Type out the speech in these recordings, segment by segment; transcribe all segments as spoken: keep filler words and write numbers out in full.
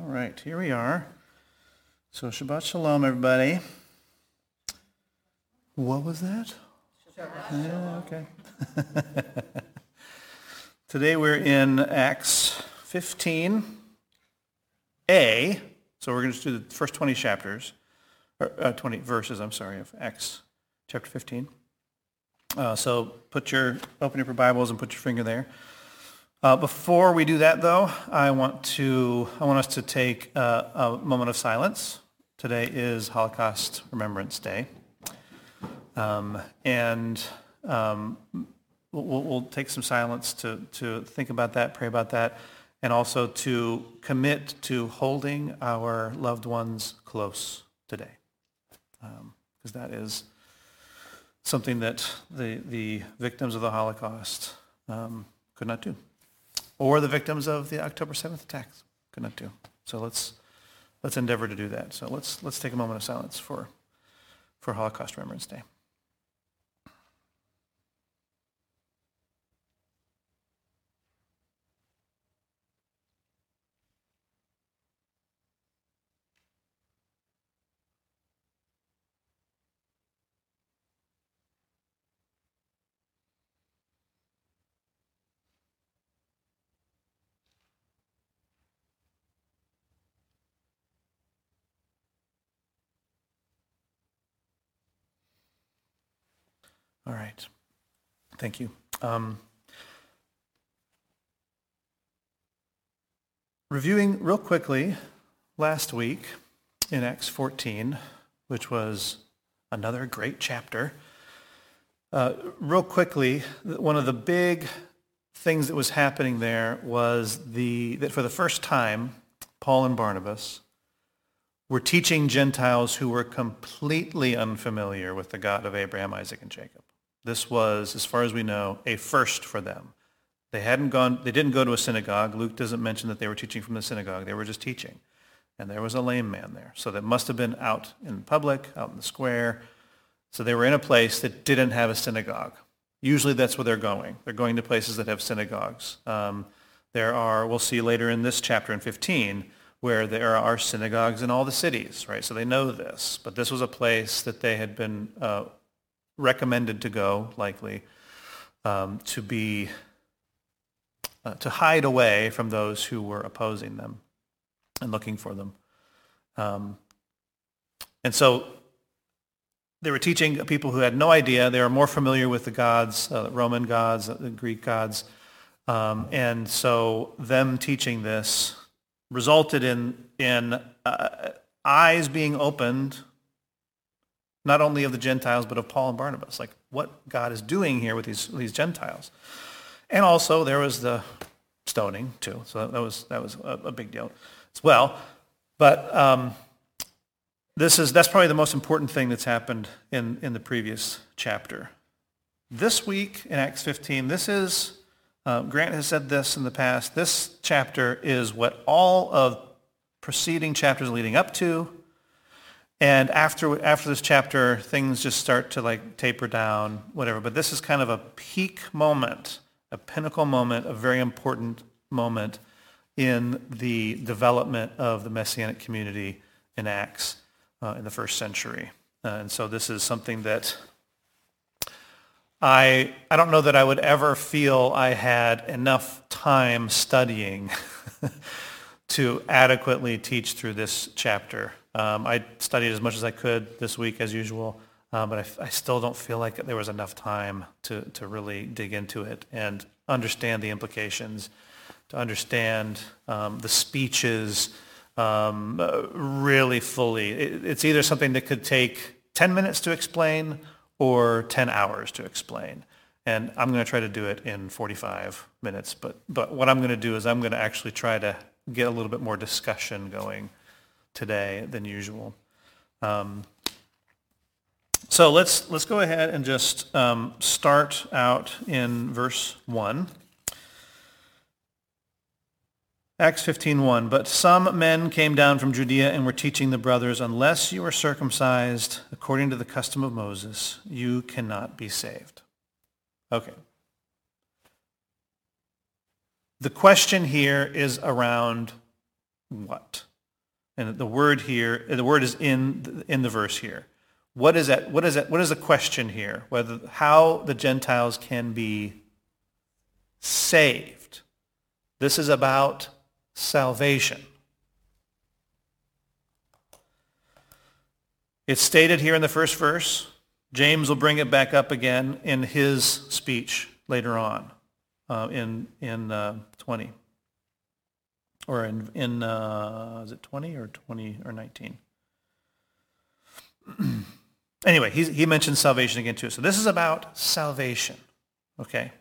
All right, here we are. So Shabbat Shalom, everybody. What was that? Shabbat Shalom. Yeah, okay. Today we're in Acts fifteen a. So we're going to do the first twenty chapters, or uh, twenty verses, I'm sorry, of Acts chapter fifteen. Uh, so put your, open your Bibles and put your finger there. Uh, before we do that, though, I want to I want us to take uh, a moment of silence. Today is Holocaust Remembrance Day, um, and um, we'll, we'll take some silence to to think about that, pray about that, and also to commit to holding our loved ones close today, um, because that is something that the the victims of the Holocaust um, could not do. Or the victims of the October seventh attacks could not do. So let's let's endeavor to do that. So let's let's take a moment of silence for for Holocaust Remembrance Day. All right. Thank you. Um, reviewing real quickly last week in Acts fourteen, which was another great chapter. Uh, real quickly, one of the big things that was happening there was the that for the first time, Paul and Barnabas were teaching Gentiles who were completely unfamiliar with the God of Abraham, Isaac, and Jacob. This was, as far as we know, a first for them. They hadn't gone, they didn't go to a synagogue. Luke doesn't mention that they were teaching from the synagogue. They were just teaching. And there was a lame man there. So that must have been out in public, out in the square. So they were in a place that didn't have a synagogue. Usually that's where they're going. They're going to places that have synagogues. Um, there are, we'll see later in this chapter in fifteen, where there are synagogues in all the cities, right? So they know this. But this was a place that they had been uh, recommended to go, likely, um, to be, uh, to hide away from those who were opposing them and looking for them. Um, and so they were teaching people who had no idea. They were more familiar with the gods, uh, Roman gods, uh, the Greek gods. Um, and so them teaching this resulted in, in uh, eyes being opened, not only of the Gentiles, but of Paul and Barnabas, like what God is doing here with these, these Gentiles. And also there was the stoning too. So that was, that was a, a big deal as well. But um, this is, that's probably the most important thing that's happened in, in the previous chapter. This week in Acts fifteen, this is, Uh, Grant has said this in the past. This chapter is what all of preceding chapters leading up to, and after after this chapter, things just start to like taper down, whatever. But this is kind of a peak moment, a pinnacle moment, a very important moment in the development of the Messianic community in Acts uh, in the first century. Uh, and so this is something that I I don't know that I would ever feel I had enough time studying to adequately teach through this chapter. Um, I studied as much as I could this week as usual, uh, but I, I still don't feel like there was enough time to, to really dig into it and understand the implications, to understand um, the speeches um, really fully. It, it's either something that could take ten minutes to explain or ten hours to explain. And I'm going to try to do it in forty-five minutes. But but what I'm going to do is I'm going to actually try to get a little bit more discussion going today than usual. Um, so let's let's go ahead and just um, start out in verse one. Acts fifteen one, but some men came down from Judea and were teaching the brothers, unless you are circumcised according to the custom of Moses, you cannot be saved. Okay. The question here is around what? And the word here, the word is in in the verse here. What is that? What is that? What is the question here? Whether how the Gentiles can be saved. This is about salvation. It's stated here in the first verse. James will bring it back up again in his speech later on, uh, in in uh, twenty. Or in, in uh, is it twenty or twenty or nineteen? Anyway, he, he mentions salvation again too. So this is about salvation, okay?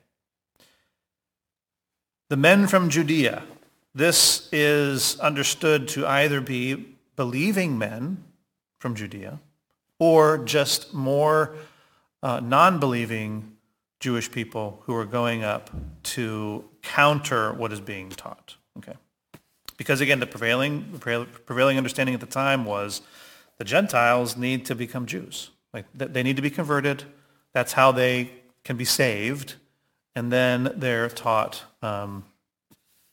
The men from Judea, this is understood to either be believing men from Judea or just more uh, non-believing Jewish people who are going up to counter what is being taught, okay? Because again, the prevailing the prevailing understanding at the time was the Gentiles need to become Jews. Like they need to be converted. That's how they can be saved, and then they're taught um,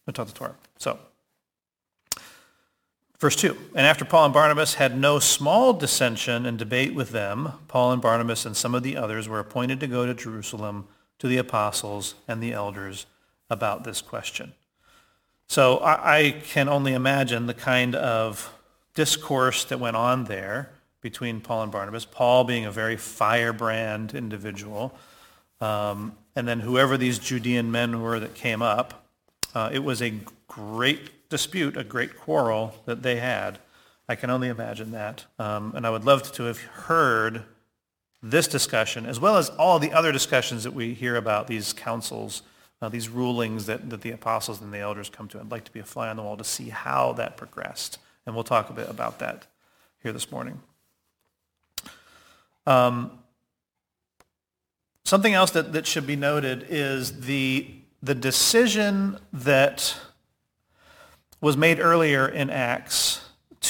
they're taught the Torah. So, verse two. And after Paul and Barnabas had no small dissension and debate with them, Paul and Barnabas and some of the others were appointed to go to Jerusalem to the apostles and the elders about this question. So I can only imagine the kind of discourse that went on there between Paul and Barnabas, Paul being a very firebrand individual, um, and then whoever these Judean men were that came up, uh, it was a great dispute, a great quarrel that they had. I can only imagine that. Um, and I would love to have heard this discussion, as well as all the other discussions that we hear about these councils, Uh, these rulings that, that the apostles and the elders come to. I'd like to be a fly on the wall to see how that progressed. And we'll talk a bit about that here this morning. Um, something else that, that should be noted is the, the decision that was made earlier in Acts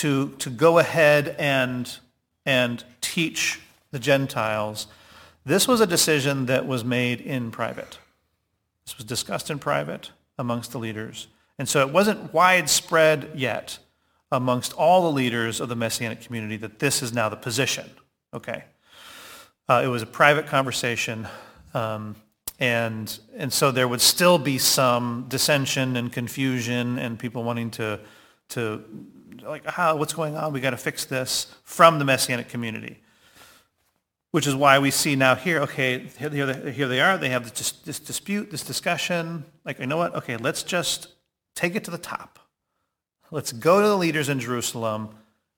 to, to go ahead and, and teach the Gentiles. This was a decision that was made in private. This was discussed in private amongst the leaders. And so it wasn't widespread yet amongst all the leaders of the Messianic community that this is now the position. Okay. Uh, it was a private conversation. Um, and and so there would still be some dissension and confusion and people wanting to, to like, ah, what's going on? We got to fix this from the Messianic community. Which is why we see now here, okay, here they are. They have this, this dispute, this discussion. Like, you know what? Okay, let's just take it to the top. Let's go to the leaders in Jerusalem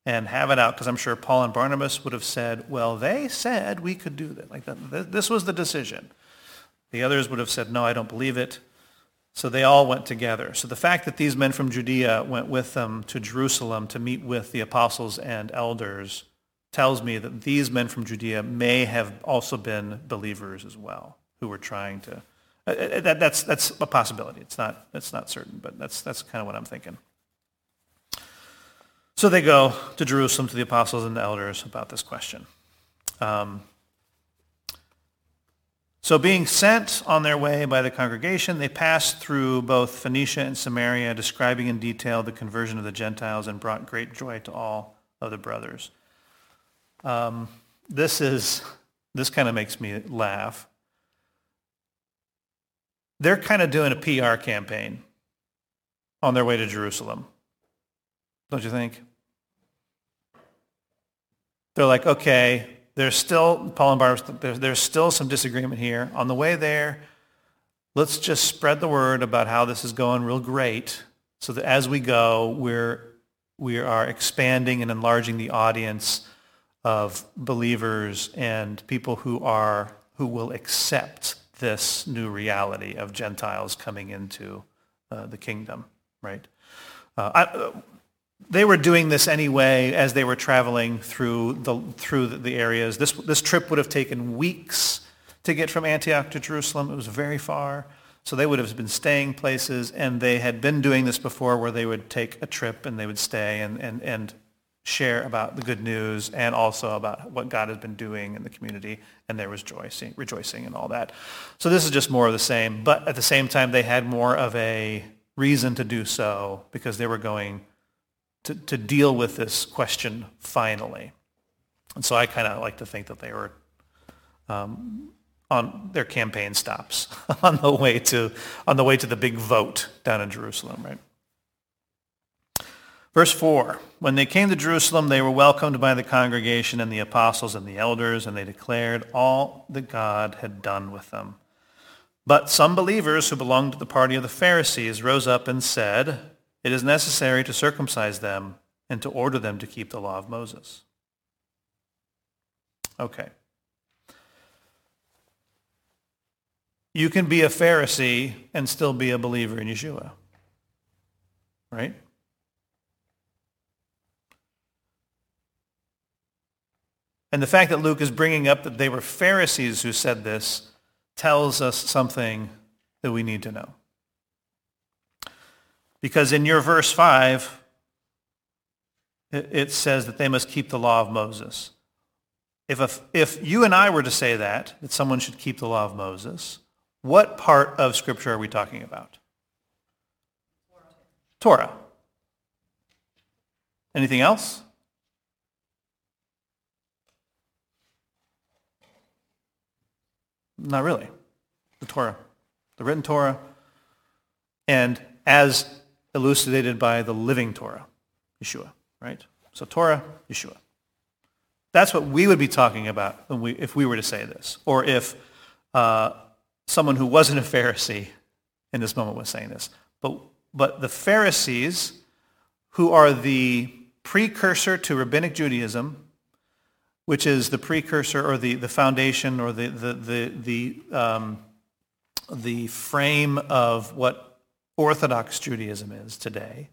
and have it out, because I'm sure Paul and Barnabas would have said, well, they said we could do that. Like, that, this was the decision. The others would have said, no, I don't believe it. So they all went together. So the fact that these men from Judea went with them to Jerusalem to meet with the apostles and elders tells me that these men from Judea may have also been believers as well, who were trying to. Uh, that, that's that's a possibility. It's not it's not certain, but that's that's kind of what I'm thinking. So they go to Jerusalem to the apostles and the elders about this question. Um, so being sent on their way by the congregation, they passed through both Phoenicia and Samaria, describing in detail the conversion of the Gentiles, and brought great joy to all of the brothers. Um, this is, this kind of makes me laugh. They're kind of doing a P R campaign on their way to Jerusalem. Don't you think? They're like, okay, there's still, Paul and Barnabas, there's, there's still some disagreement here. On the way there, let's just spread the word about how this is going real great, so that as we go, we're, we are expanding and enlarging the audience of believers and people who are who will accept this new reality of Gentiles coming into uh, the kingdom, right? Uh, I, they were doing this anyway as they were traveling through the through the areas. This this trip would have taken weeks to get from Antioch to Jerusalem. It was very far, so they would have been staying places, and they had been doing this before, where they would take a trip and they would stay and and and. share about the good news and also about what God has been doing in the community, and there was rejoicing, rejoicing and all that. So this is just more of the same, but at the same time, they had more of a reason to do so because they were going to, to deal with this question finally. And so I kind of like to think that they were um, on their campaign stops on the way to on the way to the big vote down in Jerusalem, right? Verse four, when they came to Jerusalem, they were welcomed by the congregation and the apostles and the elders, and they declared all that God had done with them. But some believers who belonged to the party of the Pharisees rose up and said, it is necessary to circumcise them and to order them to keep the law of Moses. Okay. You can be a Pharisee and still be a believer in Yeshua, right? And the fact that Luke is bringing up that they were Pharisees who said this tells us something that we need to know. Because in your verse five, it says that they must keep the law of Moses. If a, if you and I were to say that, that someone should keep the law of Moses, what part of Scripture are we talking about? Torah. Torah. Anything else? Not really. The Torah. The written Torah. And as elucidated by the living Torah, Yeshua, right? So Torah, Yeshua. That's what we would be talking about when we, if we were to say this, or if uh, someone who wasn't a Pharisee in this moment was saying this. But, but the Pharisees, who are the precursor to Rabbinic Judaism, which is the precursor or the, the foundation or the the the the, um, the frame of what Orthodox Judaism is today,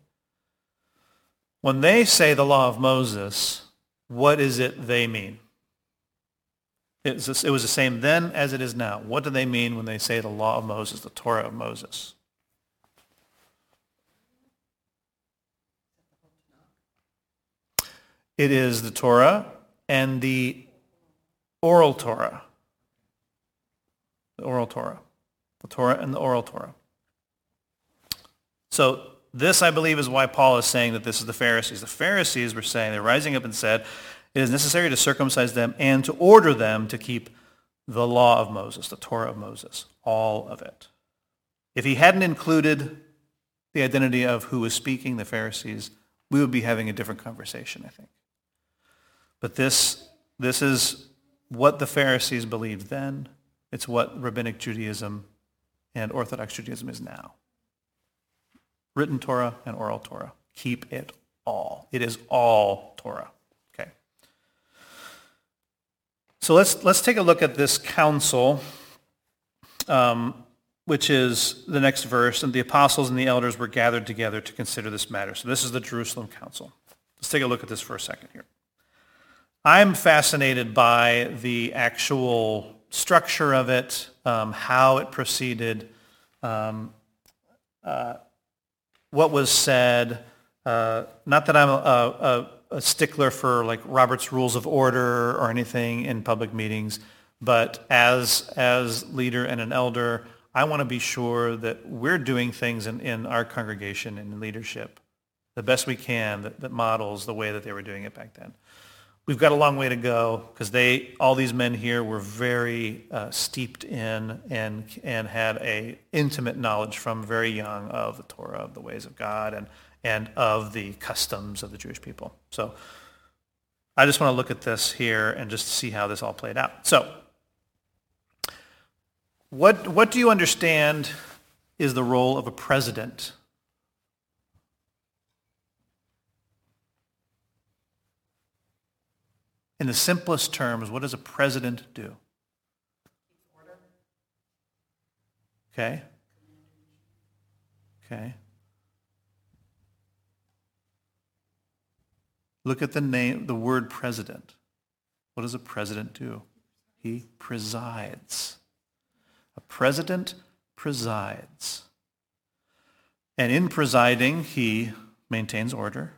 when they say the law of Moses, what is it they mean? It was the same then as it is now. What do they mean when they say the law of Moses, the Torah of Moses? It is the Torah and the oral Torah. The oral Torah. The Torah and the oral Torah. So, this, I believe, is why Paul is saying that this is the Pharisees. The Pharisees were saying, they're rising up and said, it is necessary to circumcise them and to order them to keep the law of Moses, the Torah of Moses, all of it. If he hadn't included the identity of who was speaking, the Pharisees, we would be having a different conversation, I think. But this, this is what the Pharisees believed then. It's what Rabbinic Judaism and Orthodox Judaism is now. Written Torah and oral Torah. Keep it all. It is all Torah. Okay. So let's let's take a look at this council, um, which is the next verse. And the apostles and the elders were gathered together to consider this matter. So this is the Jerusalem council. Let's take a look at this for a second here. I'm fascinated by the actual structure of it, um, how it proceeded. Um, uh, what was said, uh, not that I'm a, a, a stickler for like Robert's rules of order or anything in public meetings, but as as leader and an elder, I want to be sure that we're doing things in, in our congregation and in leadership the best we can that, that models the way that they were doing it back then. We've got a long way to go because they, all these men here were very uh, steeped in and and had a intimate knowledge from very young of the Torah, of the ways of God, and and of the customs of the Jewish people. So I just want to look at this here and just see how this all played out. So what what do you understand is the role of a president? In the simplest terms, what does a president do? Order. Okay. Okay. Look at the name, the word president. What does a president do? He presides. A president presides. And in presiding, he maintains order.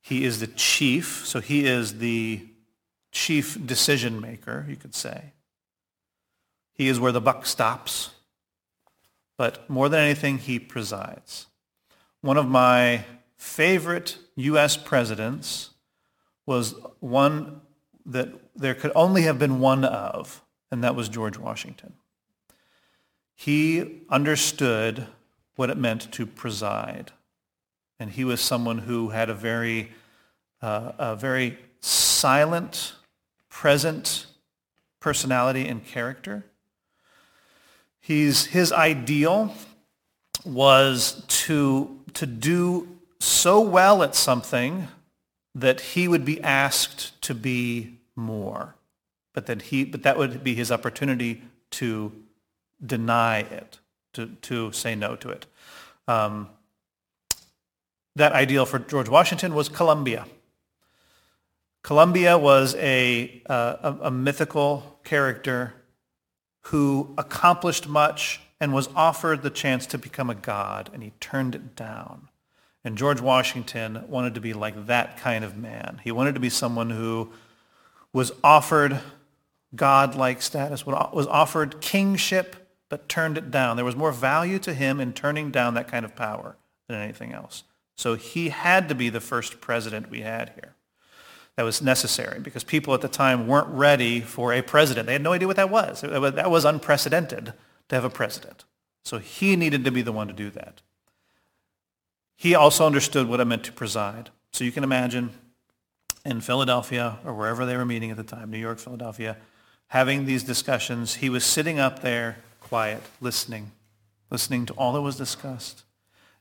He is the chief, so he is the chief decision maker, you could say. He is where the buck stops. But more than anything, he presides. One of my favorite U S presidents was one that there could only have been one of, and that was George Washington. He understood what it meant to preside, and he was someone who had a very, uh, a very silent, present personality and character. He's his ideal was to to do so well at something that he would be asked to be more, but that he but that would be his opportunity to deny it, to, to say no to it. Um, that ideal for George Washington was Columbia. Columbia was a, uh, a, a mythical character who accomplished much and was offered the chance to become a god, and he turned it down. And George Washington wanted to be like that kind of man. He wanted to be someone who was offered God-like status, was offered kingship, but turned it down. There was more value to him in turning down that kind of power than anything else. So he had to be the first president we had here. That was necessary because people at the time weren't ready for a president. They had no idea what that was. That was unprecedented to have a president. So he needed to be the one to do that. He also understood what it meant to preside. So you can imagine in Philadelphia or wherever they were meeting at the time, New York, Philadelphia, having these discussions. He was sitting up there, quiet, listening, listening to all that was discussed.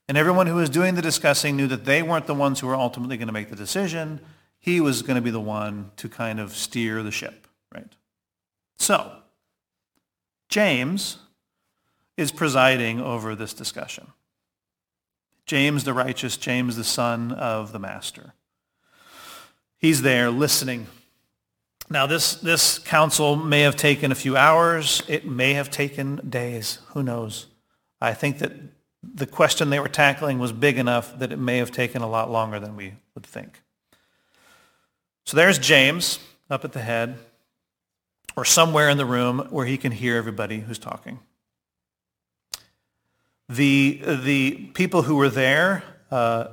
And everyone who was doing the discussing knew that they weren't the ones who were ultimately going to make the decision. He was going to be the one to kind of steer the ship, right? So James is presiding over this discussion. James the righteous, James the son of the master. He's there listening. Now this, this council may have taken a few hours. It may have taken days. Who knows? I think that the question they were tackling was big enough that it may have taken a lot longer than we would think. So there's James up at the head or somewhere in the room where he can hear everybody who's talking. The the people who were there, uh,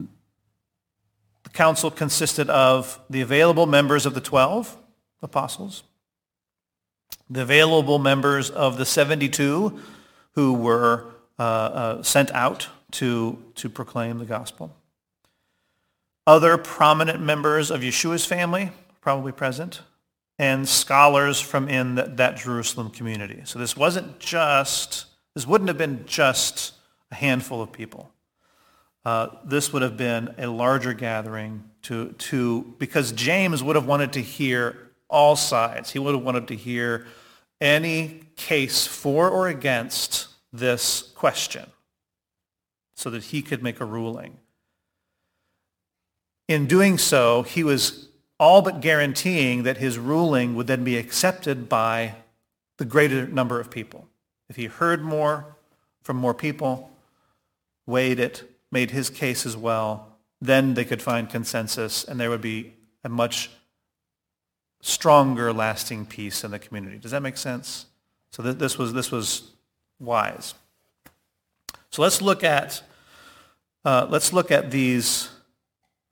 the council consisted of the available members of the twelve apostles, the available members of the seventy-two who were uh, uh, sent out to, to proclaim the gospel. Other prominent members of Yeshua's family, probably present, and scholars from in that, that Jerusalem community. So this wasn't just... This wouldn't have been just a handful of people. Uh, this would have been a larger gathering to, to because James would have wanted to hear all sides. He would have wanted to hear any case for or against this question so that he could make a ruling. In doing so, he was all but guaranteeing that his ruling would then be accepted by the greater number of people. If he heard more from more people, weighed it, made his case as well, then they could find consensus and there would be a much stronger lasting peace in the community. Does that make sense? So th- this was this was wise. So let's look at uh, let's look at these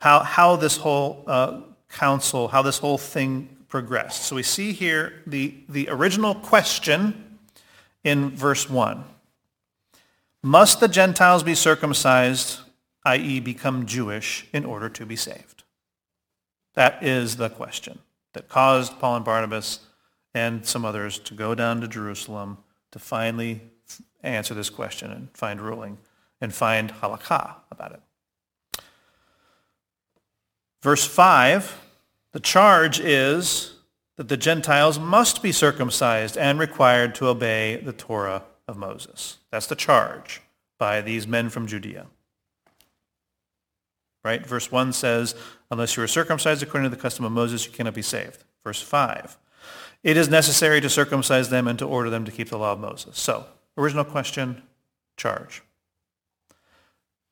how how this whole uh, council, how this whole thing progressed. So we see here the the original question. In verse one, must the Gentiles be circumcised, that is become Jewish, in order to be saved? That is the question that caused Paul and Barnabas and some others to go down to Jerusalem to finally answer this question and find ruling and find halakha about it. Verse five, the charge is that the Gentiles must be circumcised and required to obey the Torah of Moses. That's the charge by these men from Judea. Right? Verse one says, unless you are circumcised according to the custom of Moses, you cannot be saved. Verse five, it is necessary to circumcise them and to order them to keep the law of Moses. So, original question, charge.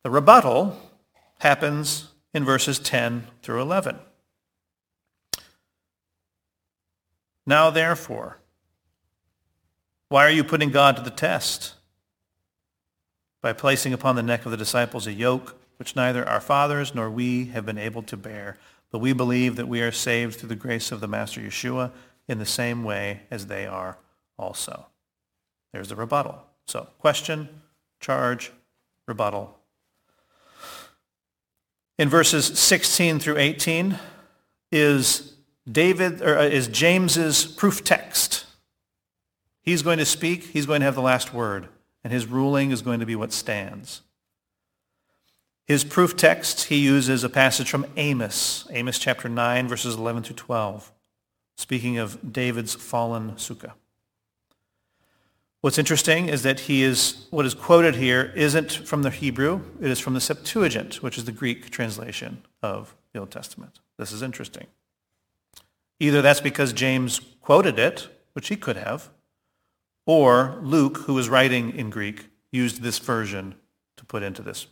The rebuttal happens in verses ten through eleven. Now, therefore, why are you putting God to the test by placing upon the neck of the disciples a yoke which neither our fathers nor we have been able to bear. But we believe that we are saved through the grace of the Master Yeshua in the same way as they are also. There's the rebuttal. So question, charge, rebuttal. In verses sixteen through eighteen is David or is James's proof text. He's going to speak, he's going to have the last word, and his ruling is going to be what stands. His proof text, he uses a passage from Amos, Amos chapter nine, verses eleven through twelve, speaking of David's fallen sukkah. What's interesting is that he is, what is quoted here isn't from the Hebrew, it is from the Septuagint, which is the Greek translation of the Old Testament. This is interesting. Either that's because James quoted it, which he could have, or Luke, who was writing in Greek, used this version to put into this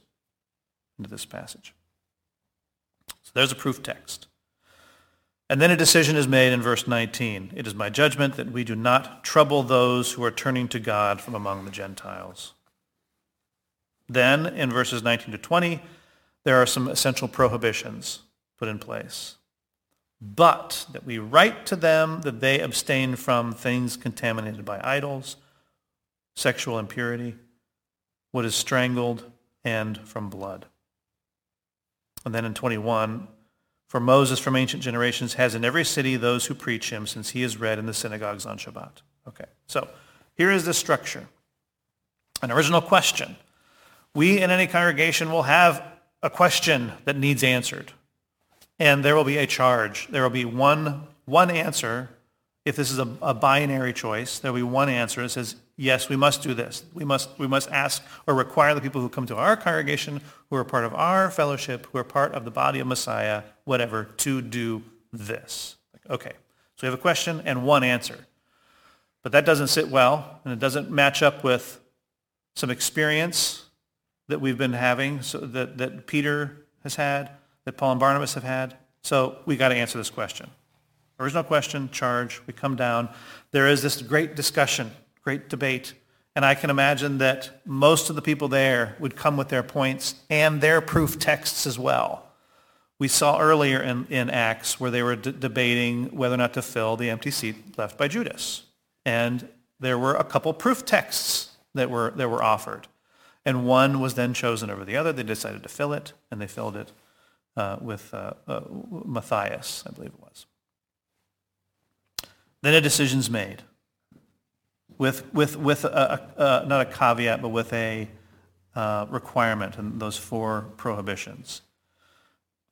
into this passage. So there's a proof text. And then a decision is made in verse nineteen. It is my judgment that we do not trouble those who are turning to God from among the Gentiles. Then in verses nineteen to twenty, there are some essential prohibitions put in place. But that we write to them that they abstain from things contaminated by idols, sexual impurity, what is strangled, and from blood. And then in twenty-one, for Moses from ancient generations has in every city those who preach him, since he is read in the synagogues on Shabbat. Okay, so here is the structure. An original question. We in any congregation will have a question that needs answered. And there will be a charge. There will be one one answer. If this is a, a binary choice, there will be one answer that says, yes, we must do this. We must we must ask or require the people who come to our congregation, who are part of our fellowship, who are part of the body of Messiah, whatever, to do this. Okay, so we have a question and one answer. But that doesn't sit well, and it doesn't match up with some experience that we've been having, so that, that Peter has had, that Paul and Barnabas have had. So we got to answer this question. Original question, charge, we come down. There is this great discussion, great debate, and I can imagine that most of the people there would come with their points and their proof texts as well. We saw earlier in, in Acts where they were d- debating whether or not to fill the empty seat left by Judas. And there were a couple proof texts that were, that were offered. And one was then chosen over the other. They decided to fill it, and they filled it uh, with uh, uh, Matthias, I believe it was. Then a decision's made with, with, with a, a, a, not a caveat, but with a uh, requirement and those four prohibitions.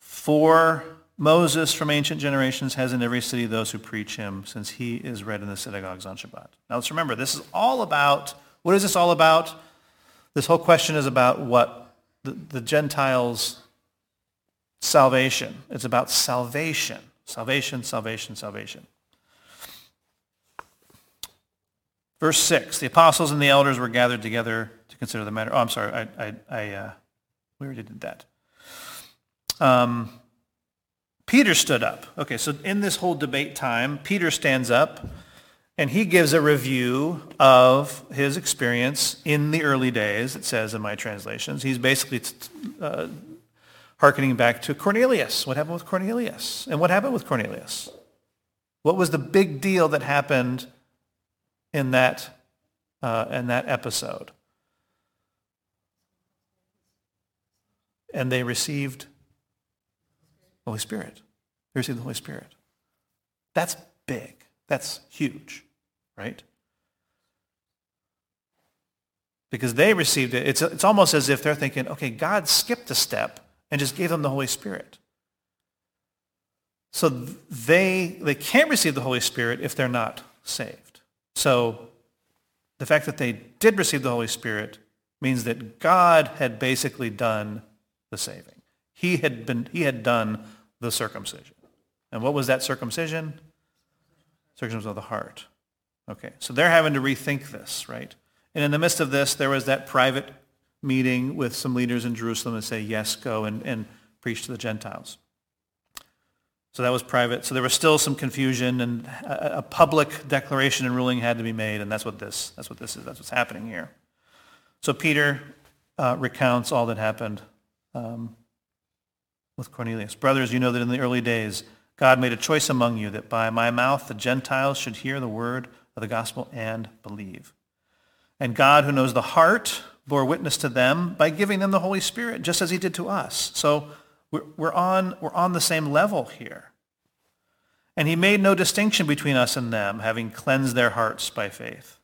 For Moses from ancient generations has in every city those who preach him, since he is read in the synagogues on Shabbat. Now let's remember, this is all about, what is this all about? This whole question is about what? The, the Gentiles' salvation. It's about salvation. Salvation, salvation, salvation. Verse six, the apostles and the elders were gathered together to consider the matter. Oh, I'm sorry, I, I, I uh, we already did that. Um, Peter stood up. Okay, so in this whole debate time, Peter stands up, and he gives a review of his experience in the early days, it says in my translations. He's basically uh, hearkening back to Cornelius. What happened with Cornelius? And what happened with Cornelius? What was the big deal that happened in that uh, in that episode? And they received Holy Spirit. They received the Holy Spirit. That's big. That's huge, right? Because they received it. It's, it's almost as if they're thinking, okay, God skipped a step and just gave them the Holy Spirit. So they, they can't receive the Holy Spirit if they're not saved. So the fact that they did receive the Holy Spirit means that God had basically done the saving. He had been, he had done the circumcision. And what was that circumcision? Circumcision of the heart. Okay, so they're having to rethink this, right? And in the midst of this, there was that private meeting with some leaders in Jerusalem and say, yes, go and, and preach to the Gentiles. So that was private. So there was still some confusion, and a, a public declaration and ruling had to be made, and that's what this, that's what this is. That's what's happening here. So Peter uh, recounts all that happened um, with Cornelius. Brothers, you know that in the early days, God made a choice among you that by my mouth the Gentiles should hear the word of the gospel and believe. And God, who knows the heart, bore witness to them by giving them the Holy Spirit, just as he did to us. So we're, we're, on, we're on the same level here. And he made no distinction between us and them, having cleansed their hearts by faith.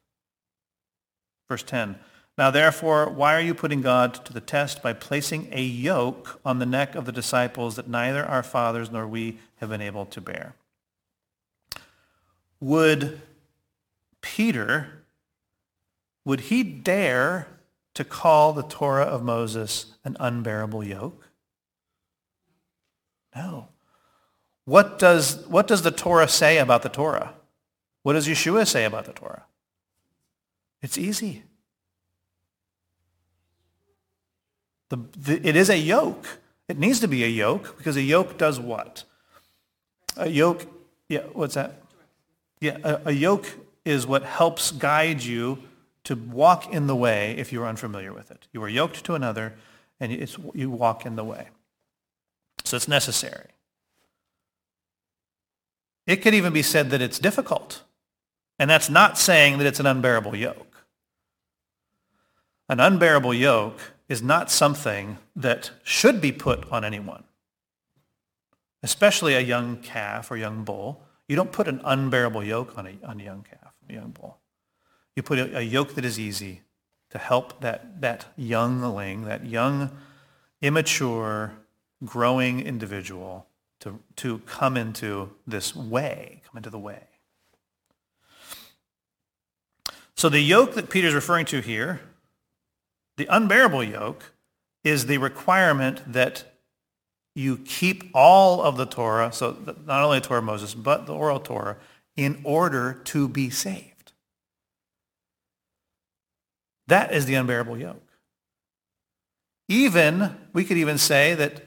Verse ten, now therefore, why are you putting God to the test by placing a yoke on the neck of the disciples that neither our fathers nor we have been able to bear? Would Peter, would he dare to call the Torah of Moses an unbearable yoke? No. What does, what does the Torah say about the Torah? What does Yeshua say about the Torah? It's easy. The, the, it is a yoke. It needs to be a yoke, because a yoke does what? A yoke, yeah, what's that? Yeah, a, a yoke is what helps guide you to walk in the way if you're unfamiliar with it. You are yoked to another, and it's, you walk in the way. So it's necessary. It could even be said that it's difficult, and that's not saying that it's an unbearable yoke. An unbearable yoke is not something that should be put on anyone, especially a young calf or young bull. You don't put an unbearable yoke on a, on a young calf, a young bull. You put a, a yoke that is easy to help that, that youngling, that young, immature, growing individual to, to come into this way, come into the way. So the yoke that Peter's referring to here, the unbearable yoke, is the requirement that you keep all of the Torah, so not only the Torah of Moses, but the oral Torah, in order to be saved. That is the unbearable yoke. Even, we could even say that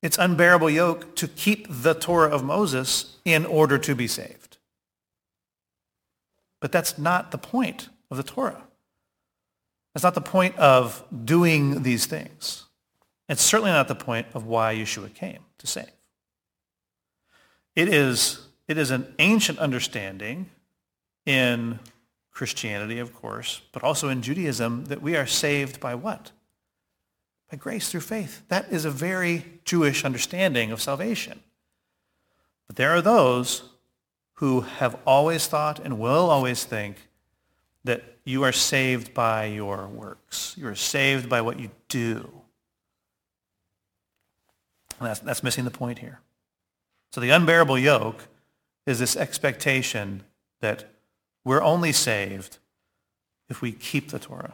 it's unbearable yoke to keep the Torah of Moses in order to be saved. But that's not the point of the Torah. That's not the point of doing these things. It's certainly not the point of why Yeshua came to save. It is, it is an ancient understanding in Christianity, of course, but also in Judaism, that we are saved by what? By grace through faith. That is a very Jewish understanding of salvation. But there are those who have always thought and will always think that you are saved by your works. You are saved by what you do. And that's, that's missing the point here. So the unbearable yoke is this expectation that we're only saved if we keep the Torah.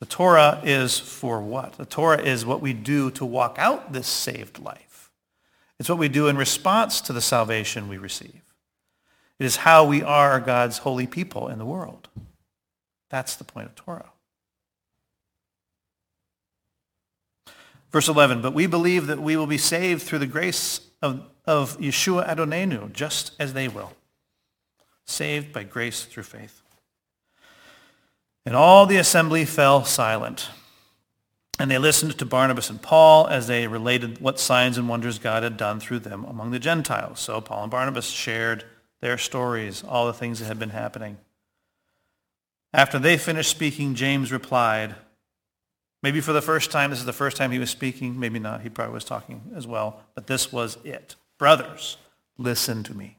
The Torah is for what? The Torah is what we do to walk out this saved life. It's what we do in response to the salvation we receive. It is how we are God's holy people in the world. That's the point of Torah. Verse eleven, but we believe that we will be saved through the grace of, of Yeshua Adonenu, just as they will. Saved by grace through faith. And all the assembly fell silent. And they listened to Barnabas and Paul as they related what signs and wonders God had done through them among the Gentiles. So Paul and Barnabas shared their stories, all the things that had been happening. After they finished speaking, James replied, maybe for the first time, this is the first time he was speaking, maybe not, he probably was talking as well, but this was it. Brothers, listen to me.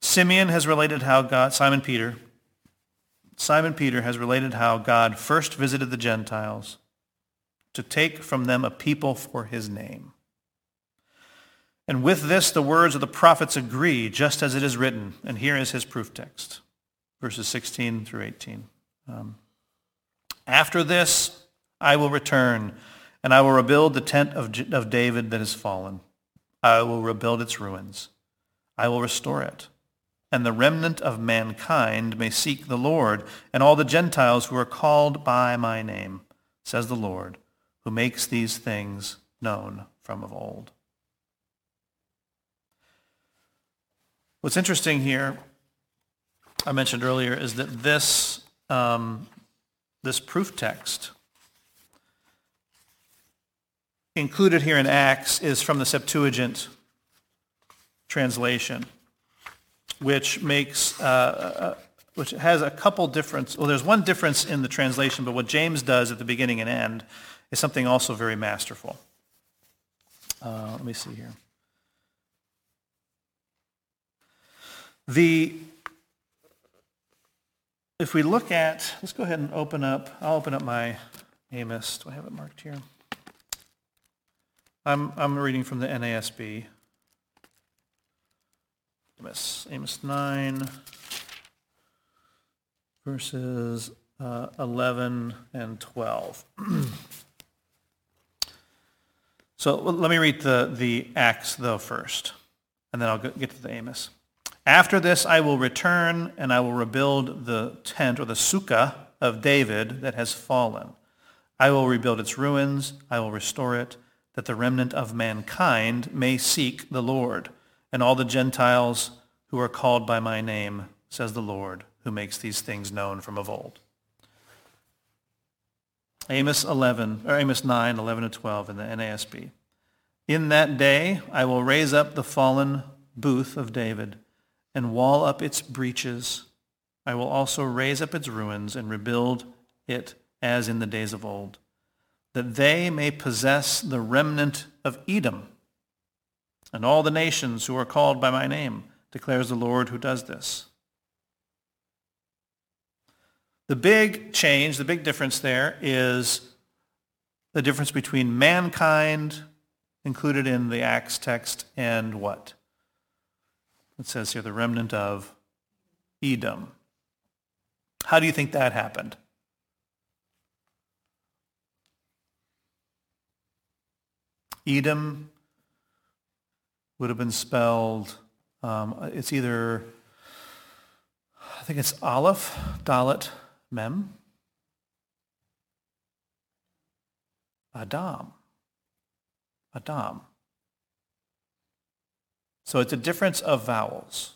Simeon has related how God, Simon Peter, Simon Peter has related how God first visited the Gentiles to take from them a people for his name. And with this, the words of the prophets agree, just as it is written. And here is his proof text, verses sixteen through eighteen. Um, After this, I will return, and I will rebuild the tent of, J- of David that is fallen. I will rebuild its ruins. I will restore it. And the remnant of mankind may seek the Lord, and all the Gentiles who are called by my name, says the Lord, who makes these things known from of old. What's interesting here, I mentioned earlier, is that this, um, this proof text. Included here in Acts is from the Septuagint translation, which makes, uh, which has a couple difference. Well, there's one difference in the translation, but what James does at the beginning and end is something also very masterful. Uh, let me see here. The, if we look at, let's go ahead and open up, I'll open up my Amos. Do I have it marked here? I'm I'm reading from the N A S B. Amos, Amos nine, verses uh, eleven and twelve. So let me read the, the Acts, though, first, and then I'll go, get to the Amos. After this I will return, and I will rebuild the tent, or the sukkah, of David that has fallen. I will rebuild its ruins, I will restore it, that the remnant of mankind may seek the Lord, and all the Gentiles who are called by my name, says the Lord, who makes these things known from of old. Amos eleven, or Amos nine, eleven to twelve in the N A S B. In that day I will raise up the fallen booth of David, and wall up its breaches. I will also raise up its ruins and rebuild it as in the days of old, that they may possess the remnant of Edom, and all the nations who are called by my name, declares the Lord who does this. The big change, the big difference there is the difference between mankind, included in the Acts text, and what? It says here, the remnant of Edom. How do you think that happened? Edom would have been spelled, um, it's either, I think it's Aleph, Dalet, Mem. Adam. Adam. So it's a difference of vowels.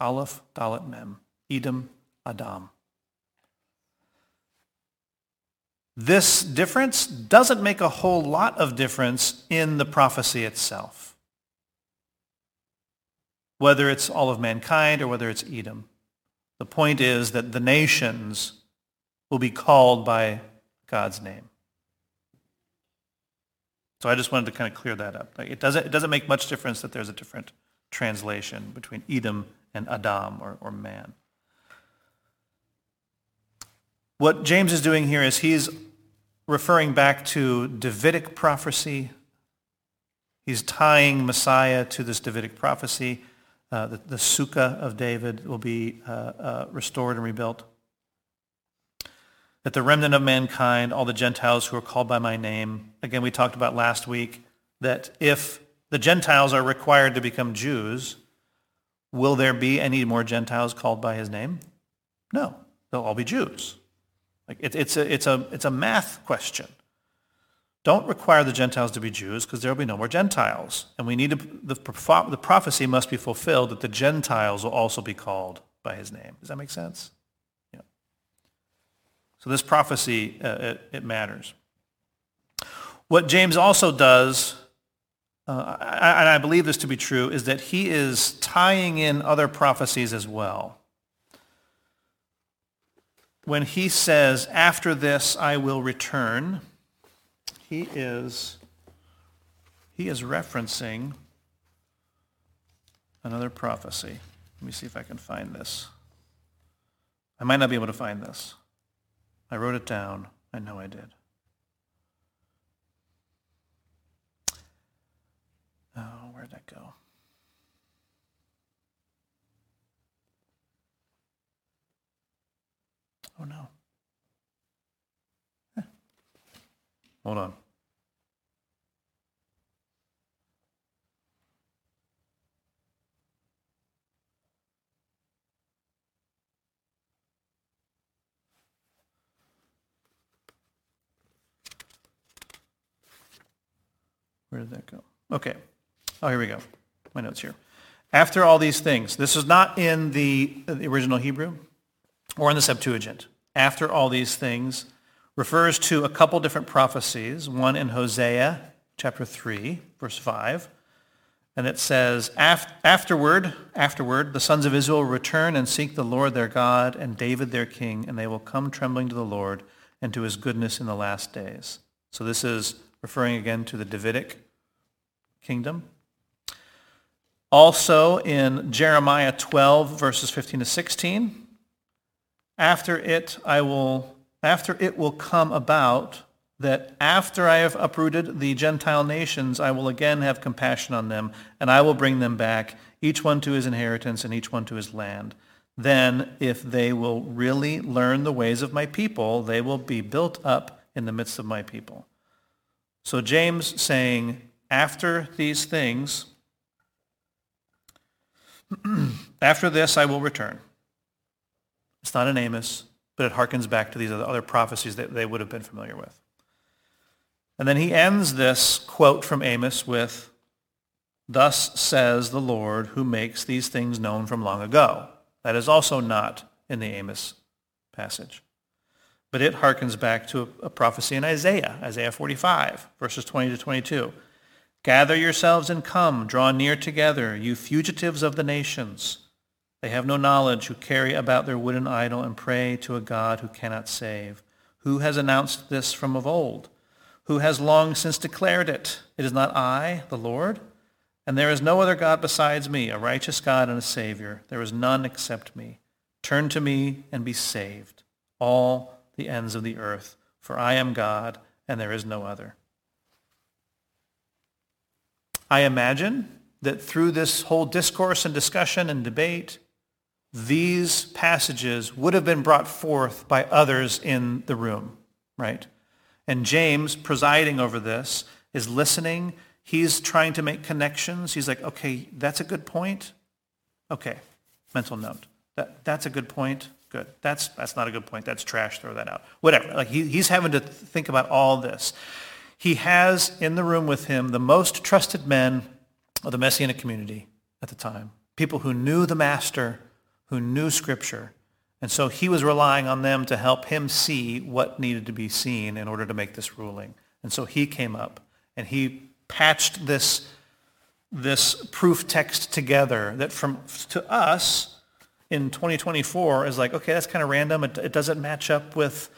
Aleph, Dalet, Mem. Edom, Adam. This difference doesn't make a whole lot of difference in the prophecy itself, whether it's all of mankind or whether it's Edom. The point is that the nations will be called by God's name. So I just wanted to kind of clear that up. Like it doesn't, it doesn't make much difference that there's a different translation between Edom and Adam, or, or man. What James is doing here is he's referring back to Davidic prophecy. He's tying Messiah to this Davidic prophecy. Uh, the, the sukkah of David will be uh, uh, restored and rebuilt. That the remnant of mankind, all the Gentiles who are called by my name. Again, we talked about last week that if the Gentiles are required to become Jews, will there be any more Gentiles called by his name? No, they'll all be Jews. Like it, it's a it's a it's a math question. Don't require the Gentiles to be Jews, because there will be no more Gentiles, and we need to, the the prophecy must be fulfilled that the Gentiles will also be called by his name. Does that make sense? Yeah. So this prophecy uh, it, it matters. What James also does, uh, I, and I believe this to be true, is that he is tying in other prophecies as well. When he says, after this I will return, he is he is referencing another prophecy. Let me see if I can find this. I might not be able to find this. I wrote it down. I know I did. Oh, where'd that go? Oh, no. Huh. Hold on. Where did that go? Okay. Oh, here we go. My notes here. After all these things, this is not in the, the original Hebrew or in the Septuagint. after all these things refers to a couple different prophecies, one in Hosea chapter three, verse five, and it says, Afterward, afterward, the sons of Israel return and seek the Lord their God and David their king, and they will come trembling to the Lord and to his goodness in the last days. So this is referring again to the Davidic kingdom. Also in Jeremiah twelve, verses fifteen to sixteen, after it I will, after it will come about that after I have uprooted the Gentile nations, I will again have compassion on them, and I will bring them back, each one to his inheritance and each one to his land. Then, if they will really learn the ways of my people, they will be built up in the midst of my people. So James saying, after these things, after this I will return. It's not in Amos, but it harkens back to these other prophecies that they would have been familiar with. And then he ends this quote from Amos with, "Thus says the Lord who makes these things known from long ago." That is also not in the Amos passage. But it harkens back to a prophecy in Isaiah, Isaiah forty-five, verses twenty to twenty-two. "Gather yourselves and come, draw near together, you fugitives of the nations. They have no knowledge, who carry about their wooden idol and pray to a God who cannot save. Who has announced this from of old? Who has long since declared it? It is not I, the Lord? And there is no other God besides me, a righteous God and a Savior. There is none except me. Turn to me and be saved, all the ends of the earth, for I am God and there is no other." I imagine that through this whole discourse and discussion and debate, these passages would have been brought forth by others in the room, right? And James, presiding over this, is listening. He's trying to make connections. He's like, okay, that's a good point. Okay, mental note. That, that's a good point. Good. That's that's not a good point. That's trash. Throw that out. Whatever. Like he, he's having to think about all this. He has in the room with him the most trusted men of the Messianic community at the time, people who knew the Master, who knew Scripture. And so he was relying on them to help him see what needed to be seen in order to make this ruling. And so he came up and he patched this, this proof text together that from to us in twenty twenty-four is like, okay, that's kind of random. It, it doesn't match up with,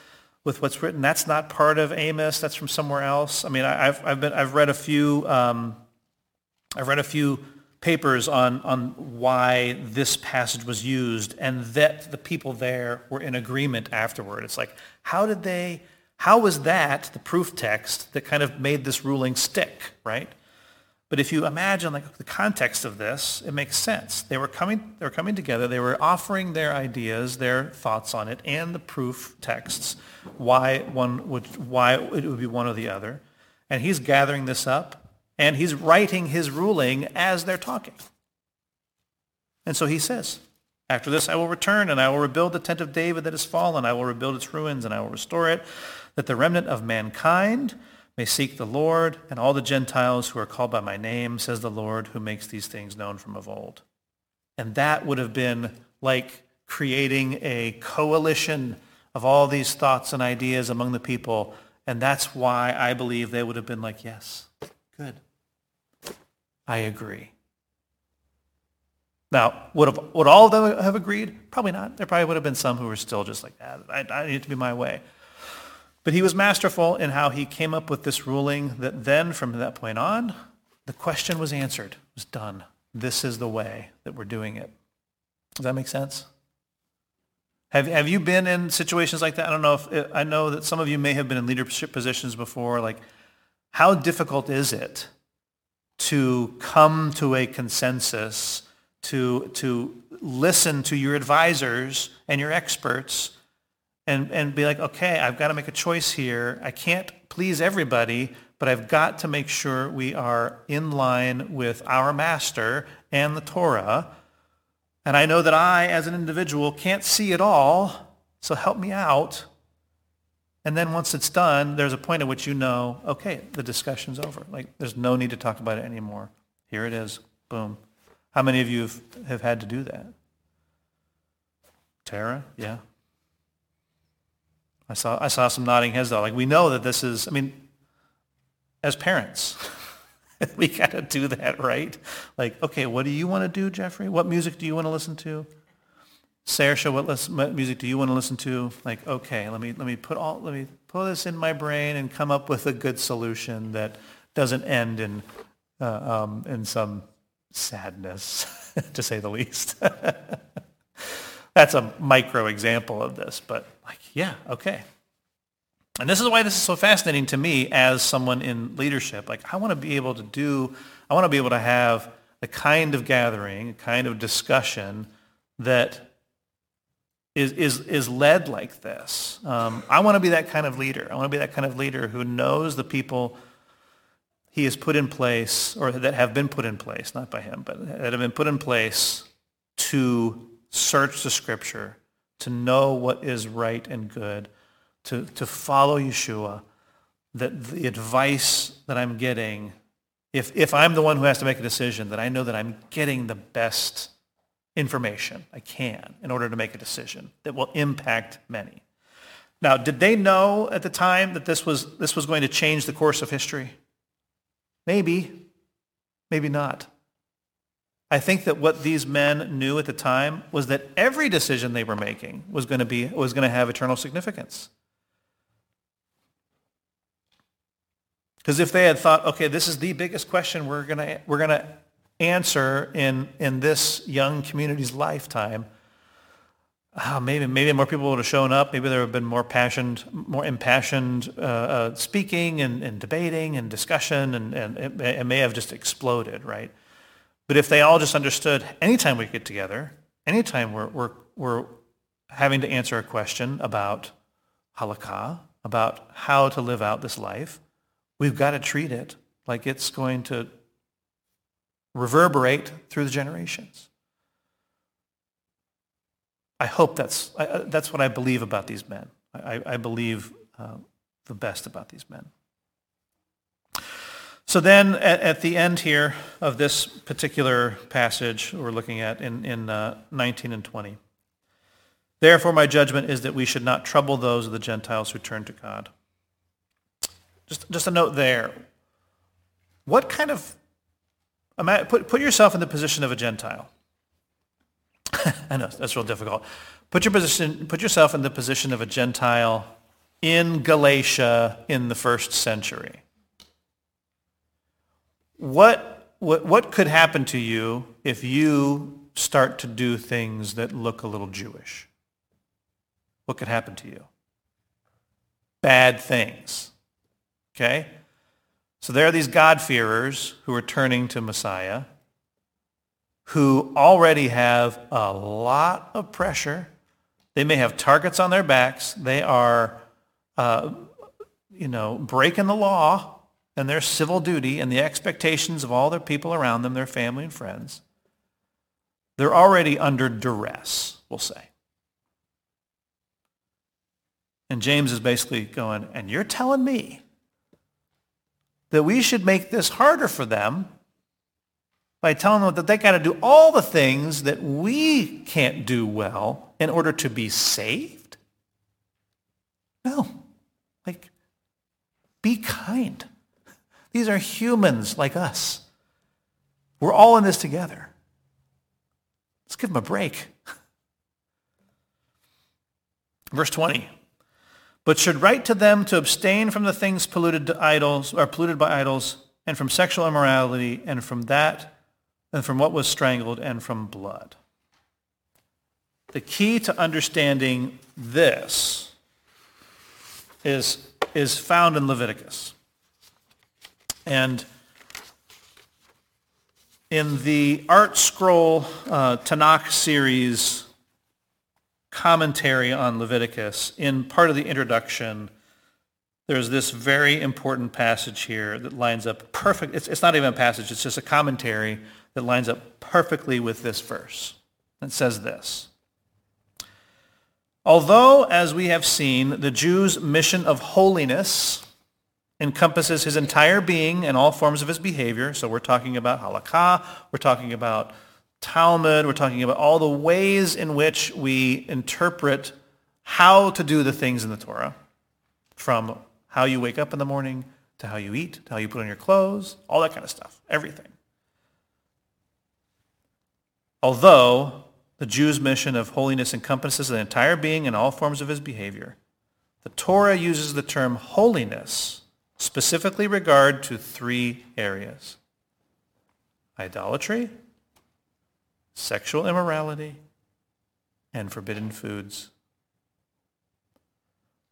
with what's written. That's not part of Amos. That's from somewhere else. I mean, I, I've I've been I've read a few um, I've read a few. papers on, on why this passage was used, and that the people there were in agreement afterward. It's like, how did they, how was that the proof text that kind of made this ruling stick, right? But if you imagine like the context of this, it makes sense. They were coming, they were coming together, they were offering their ideas, their thoughts on it, and the proof texts, why one would, why it would be one or the other. And he's gathering this up, and he's writing his ruling as they're talking. And so he says, "After this I will return, and I will rebuild the tent of David that is fallen. I will rebuild its ruins, and I will restore it, that the remnant of mankind may seek the Lord, and all the Gentiles who are called by my name, says the Lord, who makes these things known from of old." And that would have been like creating a coalition of all these thoughts and ideas among the people. And that's why I believe they would have been like, yes. Good. I agree. Now, would, have, would all of them have agreed? Probably not. There probably would have been some who were still just like, ah, I, I need it to be my way. But he was masterful in how he came up with this ruling that then, from that point on, the question was answered. It was done. This is the way that we're doing it. Does that make sense? Have Have you been in situations like that? I don't know if it, I know that some of you may have been in leadership positions before, like, how difficult is it to come to a consensus, to to listen to your advisors and your experts and, and be like, okay, I've got to make a choice here. I can't please everybody, but I've got to make sure we are in line with our Master and the Torah. And I know that I, as an individual, can't see it all, so help me out. And then once it's done, there's a point at which you know, okay, the discussion's over. Like, there's no need to talk about it anymore. Here it is. Boom. How many of you have, have had to do that? Tara? Yeah. I saw I saw some nodding heads though. Like, we know that this is, I mean, as parents, we got to do that, right? Like, okay, what do you want to do, Jeffrey? What music do you want to listen to? Saoirse, what, listen, what music do you want to listen to? Like, okay, let me let me put all let me put this in my brain and come up with a good solution that doesn't end in uh, um, in some sadness, to say the least. That's a micro example of this, but like, yeah, okay. And this is why this is so fascinating to me as someone in leadership. Like, I want to be able to do, I want to be able to have the kind of gathering, kind of discussion that is is is led like this. Um, I want to be that kind of leader. I want to be that kind of leader who knows the people he has put in place, or that have been put in place, not by him, but that have been put in place to search the Scripture, to know what is right and good, to, to follow Yeshua, that the advice that I'm getting, if if I'm the one who has to make a decision, that I know that I'm getting the best information I can in order to make a decision that will impact many. Now, did they know at the time that this was this was going to change the course of history? Maybe, maybe not. I think that what these men knew at the time was that every decision they were making was going to be was going to have eternal significance. Because if they had thought, okay, this is the biggest question we're going to we're going to answer in in this young community's lifetime, oh, maybe maybe more people would have shown up. Maybe there would have been more passioned, more impassioned uh, uh, speaking and, and debating and discussion, and, and it, it may have just exploded, right? But if they all just understood, anytime we get together, anytime we're, we're, we're having to answer a question about halakha, about how to live out this life, we've got to treat it like it's going to reverberate through the generations. I hope that's, I, that's what I believe about these men. I, I believe uh, the best about these men. So then at, at the end here of this particular passage we're looking at in, in uh, nineteen and twenty, therefore my judgment is that we should not trouble those of the Gentiles who turn to God. Just, just a note there. What kind of, put, put yourself in the position of a Gentile. I know, that's real difficult. Put your position, put yourself in the position of a Gentile in Galatia in the first century. What, what what could happen to you if you start to do things that look a little Jewish? What could happen to you? Bad things. Okay? So there are these God-fearers who are turning to Messiah, who already have a lot of pressure. They may have targets on their backs. They are, uh, you know, breaking the law and their civil duty and the expectations of all their people around them, their family and friends. They're already under duress, we'll say. And James is basically going, and you're telling me that we should make this harder for them by telling them that they got to do all the things that we can't do well in order to be saved? No. Like, be kind. These are humans like us. We're all in this together. Let's give them a break. Verse twenty. But should write to them to abstain from the things polluted to idols, or polluted by idols, and from sexual immorality, and from that, and from what was strangled, and from blood. The key to understanding this is, is found in Leviticus. And in the ArtScroll uh, Tanakh series commentary on Leviticus, in part of the introduction, there's this very important passage here that lines up perfect. It's, it's not even a passage. It's just a commentary that lines up perfectly with this verse. It says this. Although, as we have seen, the Jews' mission of holiness encompasses his entire being and all forms of his behavior. So we're talking about halakha, we're talking about Talmud, we're talking about all the ways in which we interpret how to do the things in the Torah. From how you wake up in the morning, to how you eat, to how you put on your clothes, all that kind of stuff, everything. Although the Jew's mission of holiness encompasses the entire being and all forms of his behavior, the Torah uses the term holiness specifically regard to three areas: idolatry, sexual immorality, and forbidden foods.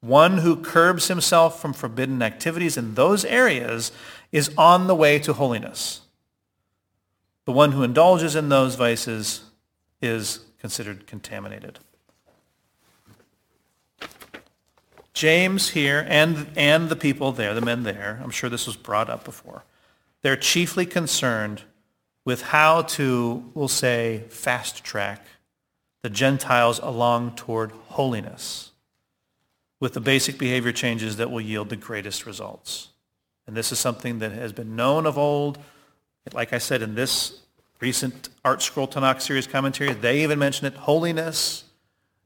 One who curbs himself from forbidden activities in those areas is on the way to holiness. The one who indulges in those vices is considered contaminated. James here and, and the people there, the men there, I'm sure this was brought up before, they're chiefly concerned with how to, we'll say, fast track the Gentiles along toward holiness with the basic behavior changes that will yield the greatest results. And this is something that has been known of old. Like I said, in this recent ArtScroll Tanakh series commentary, they even mention it. Holiness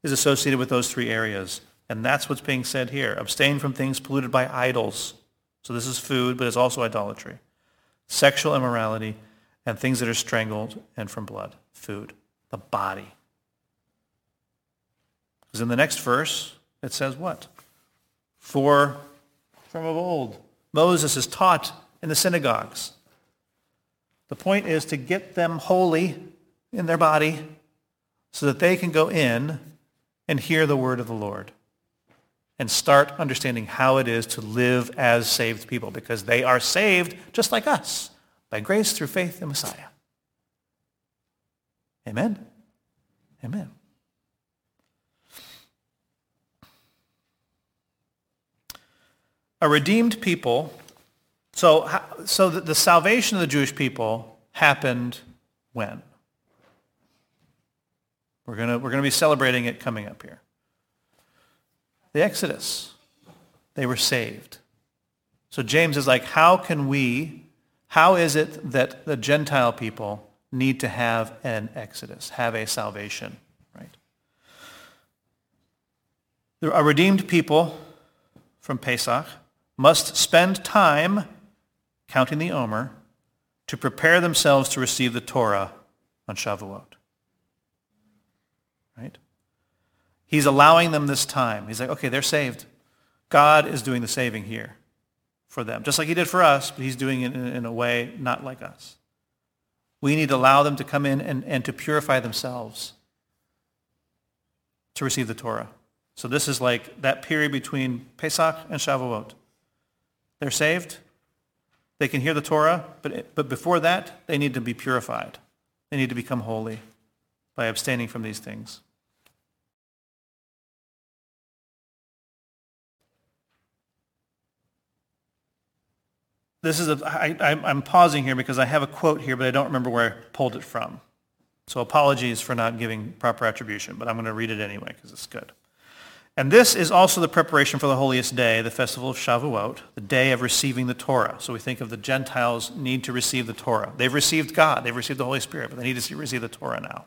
is associated with those three areas. And that's what's being said here. Abstain from things polluted by idols. So this is food, but it's also idolatry. Sexual immorality, and things that are strangled and from blood. Food, the body. Because in the next verse, it says what? For from of old, Moses is taught in the synagogues. The point is to get them holy in their body so that they can go in and hear the word of the Lord and start understanding how it is to live as saved people, because they are saved just like us by grace through faith in Messiah. Amen? Amen. A redeemed people. So, so the, the salvation of the Jewish people happened when? We're gonna we're gonna be celebrating it coming up here. The Exodus. They were saved. So James is like, how can we? How is it that the Gentile people need to have an Exodus, have a salvation? Right. A redeemed people from Pesach must spend time counting the Omer to prepare themselves to receive the Torah on Shavuot. Right? He's allowing them this time. He's like, okay, they're saved. God is doing the saving here for them, just like he did for us, but he's doing it in a way not like us. We need to allow them to come in and, and to purify themselves to receive the Torah. So this is like that period between Pesach and Shavuot. They're saved. They can hear the Torah, but, but before that, they need to be purified. They need to become holy by abstaining from these things. This is a, I, I'm pausing here because I have a quote here, but I don't remember where I pulled it from. So apologies for not giving proper attribution, but I'm going to read it anyway because it's good. And this is also the preparation for the holiest day, the festival of Shavuot, the day of receiving the Torah. So we think of the Gentiles need to receive the Torah. They've received God. They've received the Holy Spirit, but they need to receive the Torah now.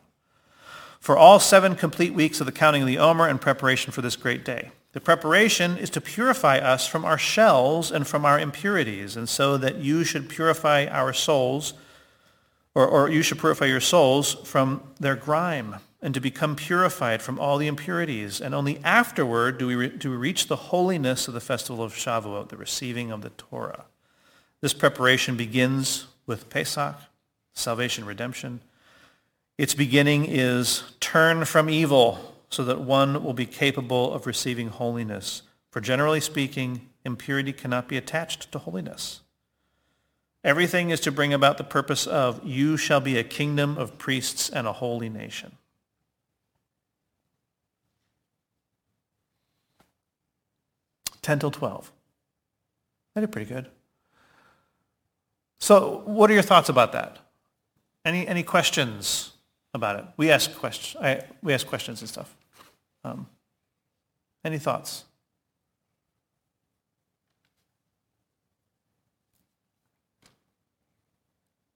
For all seven complete weeks of the counting of the Omer in preparation for this great day. The preparation is to purify us from our shells and from our impurities, and so that you should purify our souls, or, or you should purify your souls from their grime, and to become purified from all the impurities. And only afterward do we, re- do we reach the holiness of the festival of Shavuot, the receiving of the Torah. This preparation begins with Pesach, salvation, redemption. Its beginning is turn from evil so that one will be capable of receiving holiness. For generally speaking, impurity cannot be attached to holiness. Everything is to bring about the purpose of you shall be a kingdom of priests and a holy nation. ten till twelve. That did pretty good. So what are your thoughts about that? Any any questions about it? We ask questions. I, we ask questions and stuff. Um, any thoughts?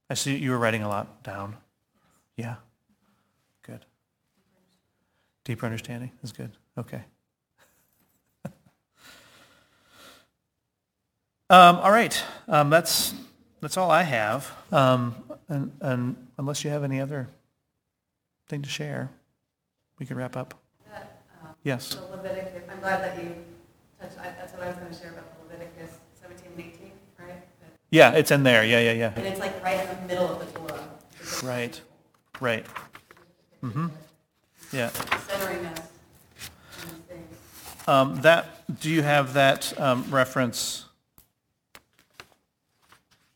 I see you were writing a lot down. Yeah. Good. Deeper understanding is good. Okay. Um, all right. Um, that's that's all I have. Um, and, and unless you have any other thing to share, we can wrap up. That, um, yes. The Leviticus. I'm glad that you touched. I, that's what I was going to share about Leviticus seventeen and eighteen, right? But, yeah, it's in there. Yeah, yeah, yeah. And it's like right in the middle of the Torah. Right. Right. Mm-hmm. Yeah. Centering us. Um, that, do you have that um, reference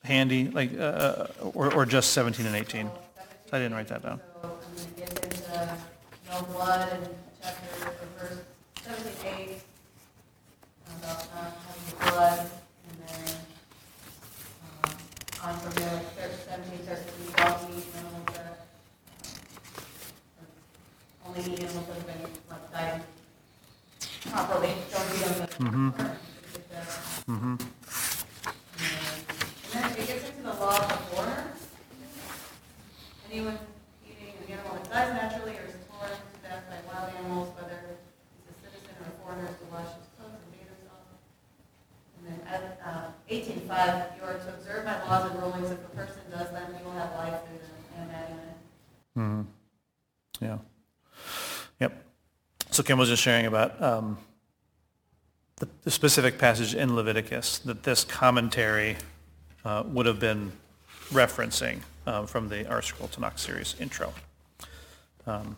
handy, like, uh, or, or just seventeen and eighteen? I didn't write that down. So I'm going to get into no blood in chapter or verse seventeen eight about not having blood, and then um, on from there, like seventeen thirteen, don't eat animals that only eat animals that have been left died properly. Don't eat them. Mm-hmm. Mm-hmm. And then it gets into the law of the foreigner. Anyone eating an animal that dies naturally or is torn to death by wild animals, whether it's a citizen or a foreigner, is to wash his clothes and bathe himself. And then at uh, eighteen five, you are to observe my laws and rulings. If a person does them, he will have life through them. And that in it. Mm-hmm. Yeah. Yep. So Kim was just sharing about um, the, the specific passage in Leviticus that this commentary uh, would have been referencing um, from the ArtScroll Tanakh series intro. Um,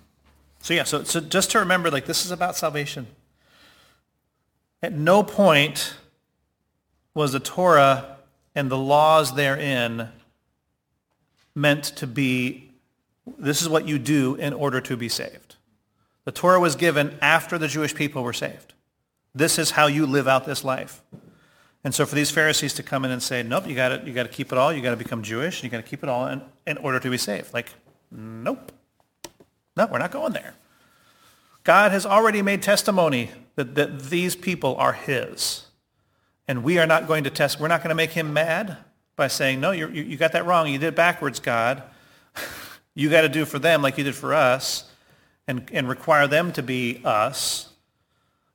so yeah, so, so just to remember, like, this is about salvation. At no point was the Torah and the laws therein meant to be, this is what you do in order to be saved. The Torah was given after the Jewish people were saved. This is how you live out this life. And so for these Pharisees to come in and say, nope, you got it, you got to keep it all, you got to become Jewish, you got to keep it all in, in order to be saved. Like, nope. No, we're not going there. God has already made testimony that, that these people are his. And we are not going to test, we're not going to make him mad by saying, no, you you got that wrong. You did it backwards, God. You got to do for them like you did for us. And, and require them to be us.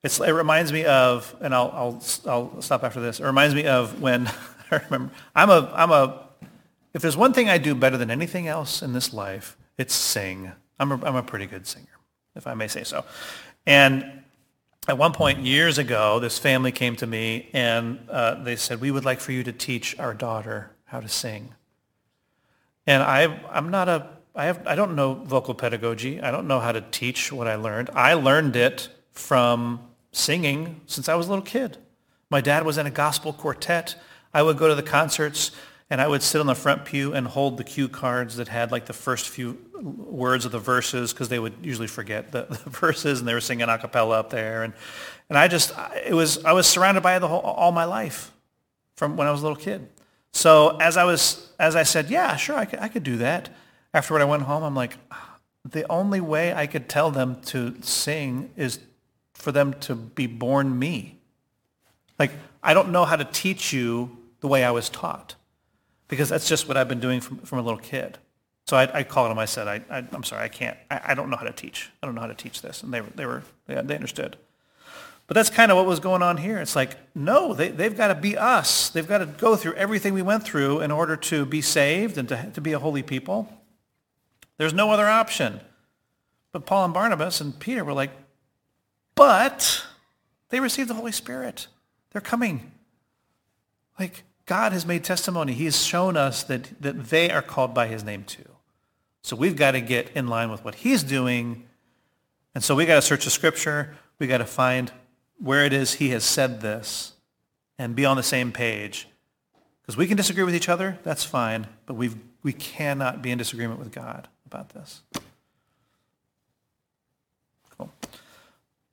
It's, it reminds me of, and I'll, I'll I'll stop after this. It reminds me of when I remember I'm a I'm a. If there's one thing I do better than anything else in this life, it's sing. I'm a, I'm a pretty good singer, if I may say so. And at one point years ago, this family came to me and uh, they said, "We would like for you to teach our daughter how to sing." And I I'm not a I have I don't know vocal pedagogy. I don't know how to teach what I learned. I learned it from singing since I was a little kid. My dad was in a gospel quartet. I would go to the concerts and I would sit on the front pew and hold the cue cards that had like the first few words of the verses because they would usually forget the, the verses and they were singing a cappella up there. And and I just it was I was surrounded by it the whole all my life from when I was a little kid. So as I was as I said, yeah, sure, I could, I could do that. Afterward, I went home. I'm like, the only way I could tell them to sing is for them to be born me. Like, I don't know how to teach you the way I was taught because that's just what I've been doing from, from a little kid. So I, I called them. I said, I, I, I'm sorry, I can't. I, I don't know how to teach. I don't know how to teach this. And they were, they were, yeah, they understood. But that's kind of what was going on here. It's like, no, they, they've got to be us. They've got to go through everything we went through in order to be saved and to, to be a holy people. There's no other option. But Paul and Barnabas and Peter were like, but they received the Holy Spirit. They're coming. Like, God has made testimony. He has shown us that, that they are called by his name too. So we've got to get in line with what he's doing. And so we got to search the scripture. We got to find where it is he has said this and be on the same page. Because we can disagree with each other. That's fine. But we've we cannot be in disagreement with God about this. Cool.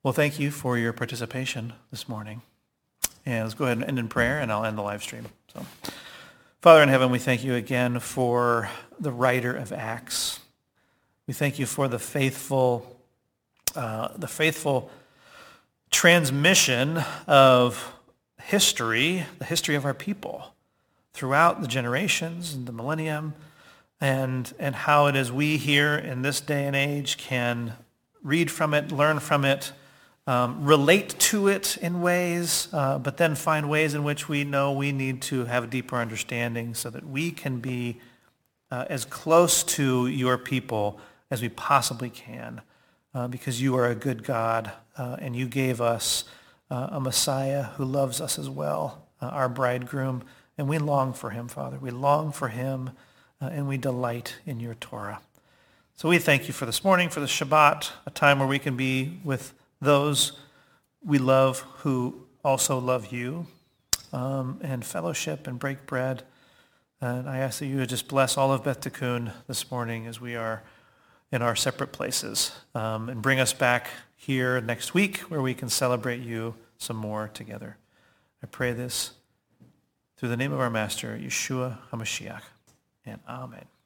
Well, thank you for your participation this morning. And let's go ahead and end in prayer, and I'll end the live stream. So, Father in heaven, we thank you again for the writer of Acts. We thank you for the faithful uh, the faithful transmission of history, the history of our people throughout the generations and the millennium, and and how it is we here in this day and age can read from it, learn from it, um, relate to it in ways, uh, but then find ways in which we know we need to have a deeper understanding so that we can be uh, as close to your people as we possibly can, uh, because you are a good God, uh, and you gave us uh, a Messiah who loves us as well, uh, our bridegroom, and we long for him, Father. We long for him, uh, and we delight in your Torah. So we thank you for this morning, for the Shabbat, a time where we can be with those we love who also love you, um, and fellowship and break bread. And I ask that you would just bless all of Beth Tikkun this morning as we are in our separate places, um, and bring us back here next week where we can celebrate you some more together. I pray this through the name of our Master, Yeshua HaMashiach, and Amen.